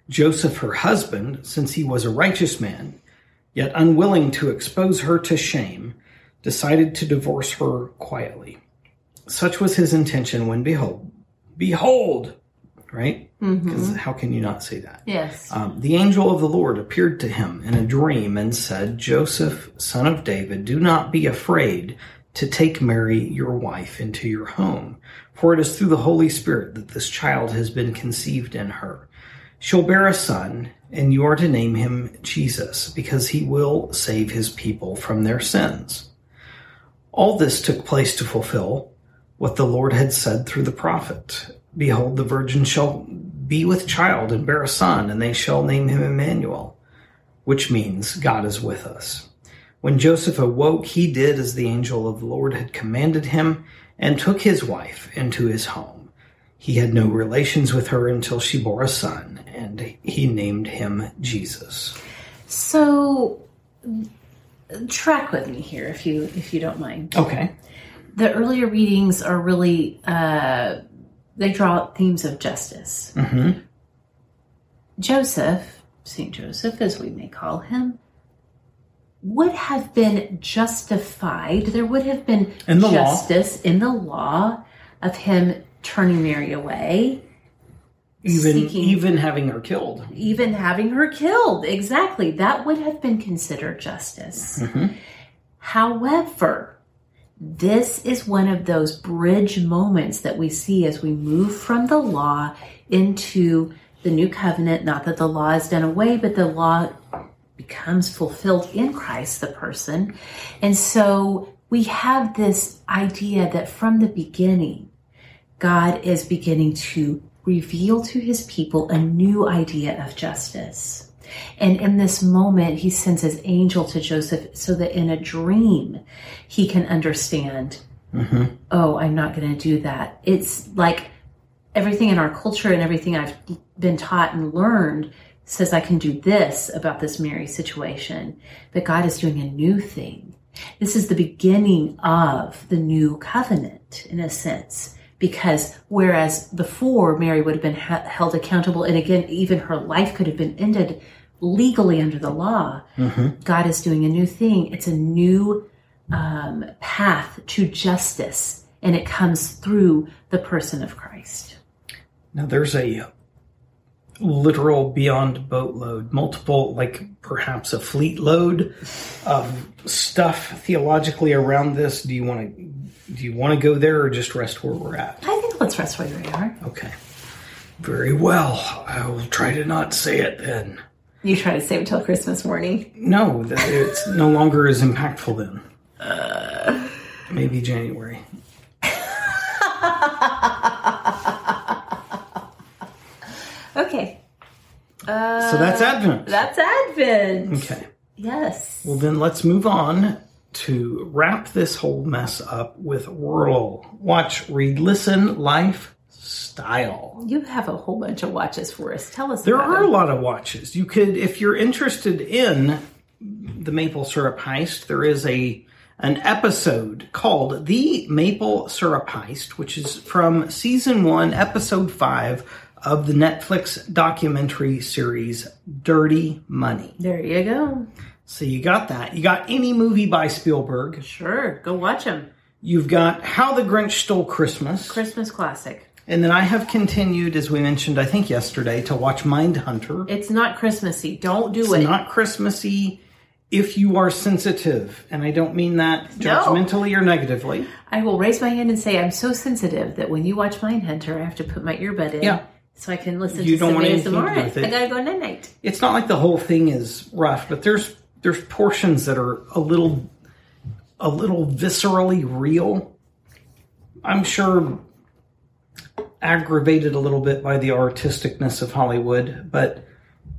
Joseph, her husband, since he was a righteous man, yet unwilling to expose her to shame, decided to divorce her quietly. Such was his intention when behold, right? Because mm-hmm. how can you not say that? Yes. The angel of the Lord appeared to him in a dream and said, Joseph, son of David, do not be afraid to take Mary, your wife, into your home, for it is through the Holy Spirit that this child has been conceived in her. She'll bear a son, and you are to name him Jesus, because he will save his people from their sins. All this took place to fulfill what the Lord had said through the prophet. Behold, the virgin shall be with child and bear a son, and they shall name him Emmanuel, which means God is with us. When Joseph awoke, he did as the angel of the Lord had commanded him and took his wife into his home. He had no relations with her until she bore a son, and he named him Jesus. So track with me here, if you don't mind. Okay. The earlier readings are really, they draw out themes of justice. Mm-hmm. Joseph, St. Joseph, as we may call him, would have been justified. There would have been justice in the law of him turning Mary away. Even having her killed. Even having her killed, exactly. That would have been considered justice. Mm-hmm. However, this is one of those bridge moments that we see as we move from the law into the new covenant. Not that the law is done away, but the law becomes fulfilled in Christ, the person. And so we have this idea that from the beginning, God is beginning to reveal to his people a new idea of justice. And in this moment, he sends his angel to Joseph so that in a dream, he can understand, mm-hmm. oh, I'm not going to do that. It's like everything in our culture and everything I've been taught and learned says I can do this about this Mary situation, but God is doing a new thing. This is the beginning of the new covenant, in a sense. Because whereas before Mary would have been held accountable, and again, even her life could have been ended legally under the law, mm-hmm. God is doing a new thing. It's a new path to justice, and it comes through the person of Christ. Now there's a literal beyond boatload, multiple, like perhaps a fleet load of stuff theologically around this. Do you want to go there or just rest where we're at? I think let's rest where we are. Okay. Very well. I will try to not say it then. You try to save it till Christmas morning? No, it's no longer as impactful then. Maybe January. Okay. So that's Advent. That's Advent. Okay. Yes. Well, then let's move on to wrap this whole mess up with Whirl. Watch, read, listen, life, style. You have a whole bunch of watches for us. Tell us about them. There are a lot of watches. You could, if you're interested in the maple syrup heist, there is an episode called The Maple Syrup Heist, which is from Season 1, Episode 5 of the Netflix documentary series Dirty Money. There you go. So you got that. You got any movie by Spielberg. Sure. Go watch them. You've got How the Grinch Stole Christmas. Christmas classic. And then I have continued, as we mentioned, I think yesterday, to watch Mindhunter. It's not Christmassy. Don't do it. It's not Christmassy if you are sensitive. And I don't mean that judgmentally or negatively. I will raise my hand and say I'm so sensitive that when you watch Mindhunter, I have to put my earbud in. Yeah. So I can listen to some ASMR. I gotta go night-night. It's not like the whole thing is rough, but there's portions that are a little viscerally real. I'm sure aggravated a little bit by the artisticness of Hollywood, but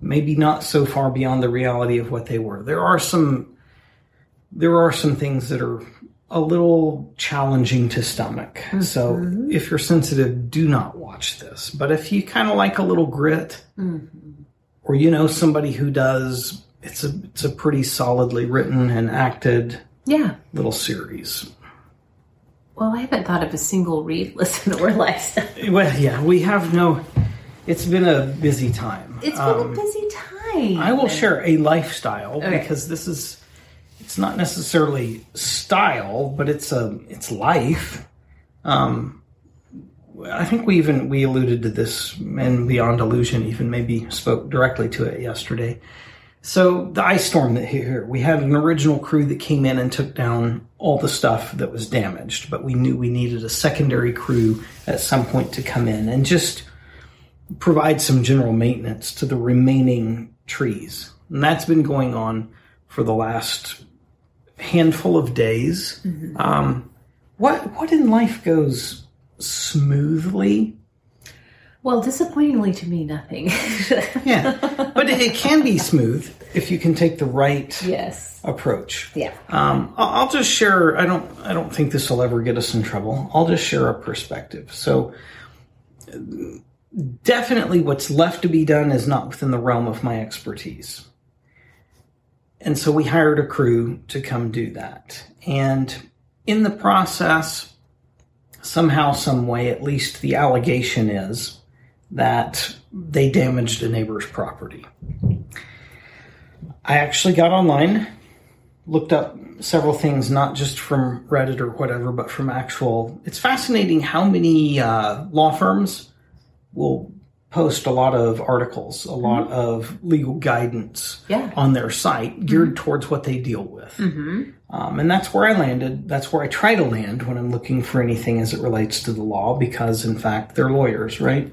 maybe not so far beyond the reality of what they were. There are some things that are a little challenging to stomach. Mm-hmm. So if you're sensitive, do not watch this. But if you kind of like a little grit, mm-hmm. or you know somebody who does, it's a pretty solidly written and acted little series. Well, I haven't thought of a single read, listen, or lifestyle. Well, yeah, we have no... It's been a busy time. It's been a busy time. I will share a lifestyle, because this is... It's not necessarily style, but it's life. I think we alluded to this in Beyond Illusion, even maybe spoke directly to it yesterday. So the ice storm that hit here, we had an original crew that came in and took down all the stuff that was damaged, but we knew we needed a secondary crew at some point to come in and just provide some general maintenance to the remaining trees. And that's been going on for the last handful of days. Mm-hmm. What in life goes smoothly? Well, disappointingly to me, nothing. Yeah, but it can be smooth if you can take the right approach. Yeah. I'll just share. I don't think this will ever get us in trouble. I'll just share a perspective. So, definitely, what's left to be done is not within the realm of my expertise. And so we hired a crew to come do that. And in the process, somehow, some way, at least the allegation is that they damaged a neighbor's property. I actually got online, looked up several things, not just from Reddit or whatever, but from actual... It's fascinating how many law firms will post a lot of articles, a lot mm-hmm. of legal guidance on their site geared mm-hmm. towards what they deal with. Mm-hmm. And that's where I landed. That's where I try to land when I'm looking for anything as it relates to the law, because, in fact, they're lawyers, right?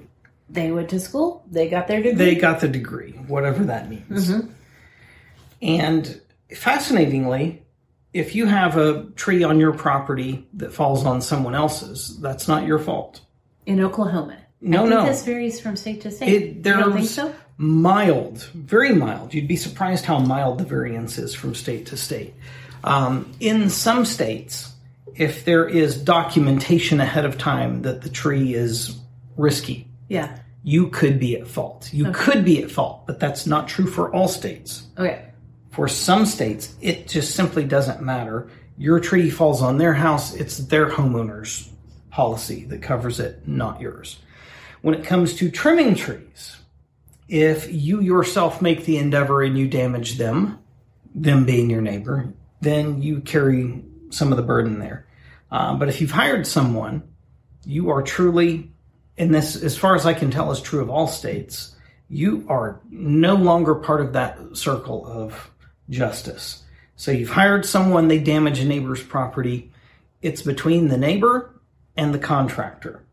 They went to school. They got their degree. They got the degree, whatever that means. Mm-hmm. And fascinatingly, if you have a tree on your property that falls on someone else's, that's not your fault. In Oklahoma. No. This varies from state to state. You don't think so? Mild, very mild. You'd be surprised how mild the variance is from state to state. In some states, if there is documentation ahead of time that the tree is risky, you could be at fault. But that's not true for all states. Okay. For some states, it just simply doesn't matter. Your tree falls on their house. It's their homeowner's policy that covers it, not yours. When it comes to trimming trees, if you yourself make the endeavor and you damage them being your neighbor, then you carry some of the burden there. But if you've hired someone, you are truly and this, as far as I can tell, is true of all states, you are no longer part of that circle of justice. So you've hired someone, they damage a neighbor's property. It's between the neighbor and the contractor.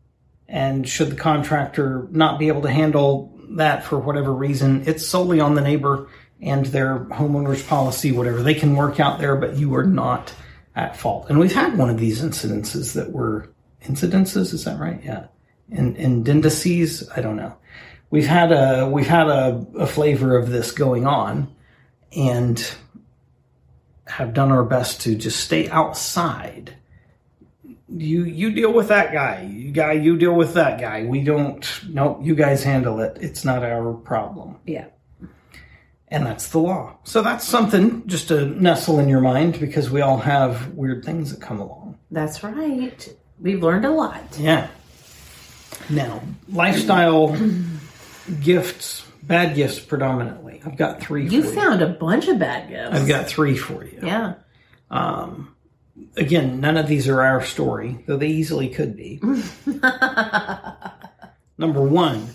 And should the contractor not be able to handle that for whatever reason, it's solely on the neighbor and their homeowner's policy, whatever they can work out there, but you are not at fault. And we've had one of these incidences that were incidences. Is that right? Yeah. And indices. I don't know. We've had a flavor of this going on and have done our best to just stay outside. You deal with that guy. You deal with that guy. You guys handle it. It's not our problem. Yeah. And that's the law. So that's something just to nestle in your mind, because we all have weird things that come along. That's right. We've learned a lot. Yeah. Now, lifestyle gifts, bad gifts predominantly. I've got three for you. You found a bunch of bad gifts. I've got three for you. Yeah. Again, none of these are our story, though they easily could be. Number one.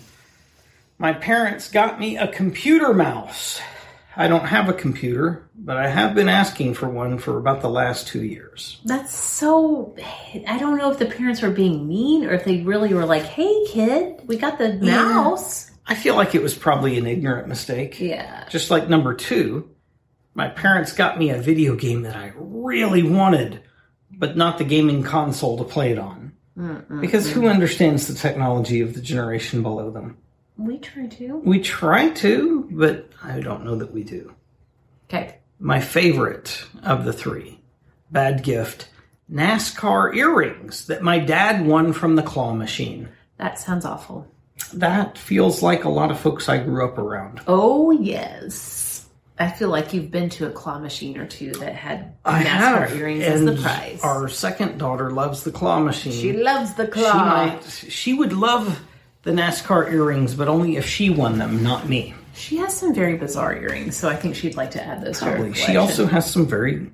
My parents got me a computer mouse. I don't have a computer, but I have been asking for one for about the last 2 years. That's so... I don't know if the parents were being mean or if they really were like, hey, kid, we got the mouse. I feel like it was probably an ignorant mistake. Yeah. Just like number two, my parents got me a video game that I really wanted, but not the gaming console to play it on. Mm-mm-mm. Because who understands the technology of the generation below them? We try to, but I don't know that we do. Okay. My favorite of the three, bad gift, NASCAR earrings that my dad won from the claw machine. That sounds awful. That feels like a lot of folks I grew up around. Oh, yes. I feel like you've been to a claw machine or two that had NASCAR earrings as the prize. Our second daughter loves the claw machine. She loves the claw. She would love the NASCAR earrings, but only if she won them, not me. She has some very bizarre earrings, so I think she'd like to add those to her collection. She also has some very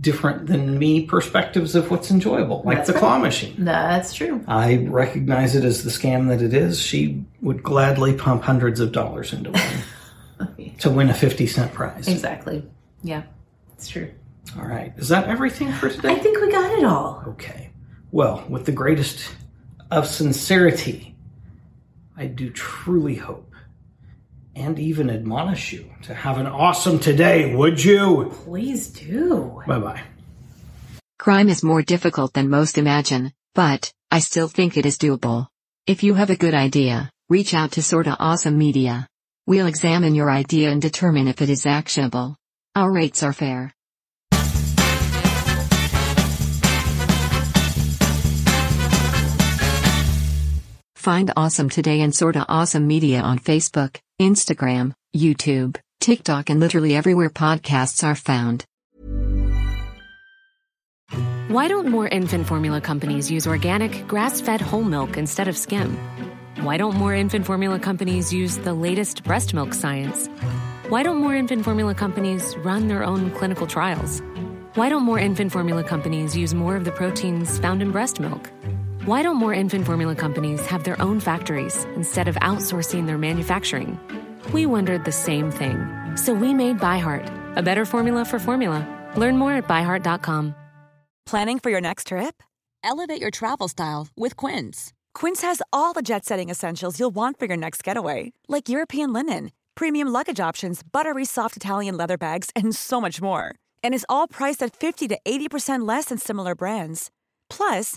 different than me perspectives of what's enjoyable, like that's the claw machine. That's true. I recognize it as the scam that it is. She would gladly pump hundreds of dollars into one to win a 50-cent prize. Exactly. Yeah, it's true. All right. Is that everything for today? I think we got it all. Okay. Well, with the greatest of sincerity, I do truly hope and even admonish you to have an awesome today, would you? Please do. Bye-bye. Crime is more difficult than most imagine, but I still think it is doable. If you have a good idea, reach out to Sorta Awesome Media. We'll examine your idea and determine if it is actionable. Our rates are fair. Find Awesome Today and Sorta Awesome Media on Facebook, Instagram, YouTube, TikTok, and literally everywhere podcasts are found. Why don't more infant formula companies use organic, grass-fed whole milk instead of skim? Why don't more infant formula companies use the latest breast milk science? Why don't more infant formula companies run their own clinical trials? Why don't more infant formula companies use more of the proteins found in breast milk? Why don't more infant formula companies have their own factories instead of outsourcing their manufacturing? We wondered the same thing. So we made ByHeart, a better formula for formula. Learn more at ByHeart.com. Planning for your next trip? Elevate your travel style with Quince. Quince has all the jet-setting essentials you'll want for your next getaway, like European linen, premium luggage options, buttery soft Italian leather bags, and so much more. And is all priced at 50 to 80% less than similar brands. Plus,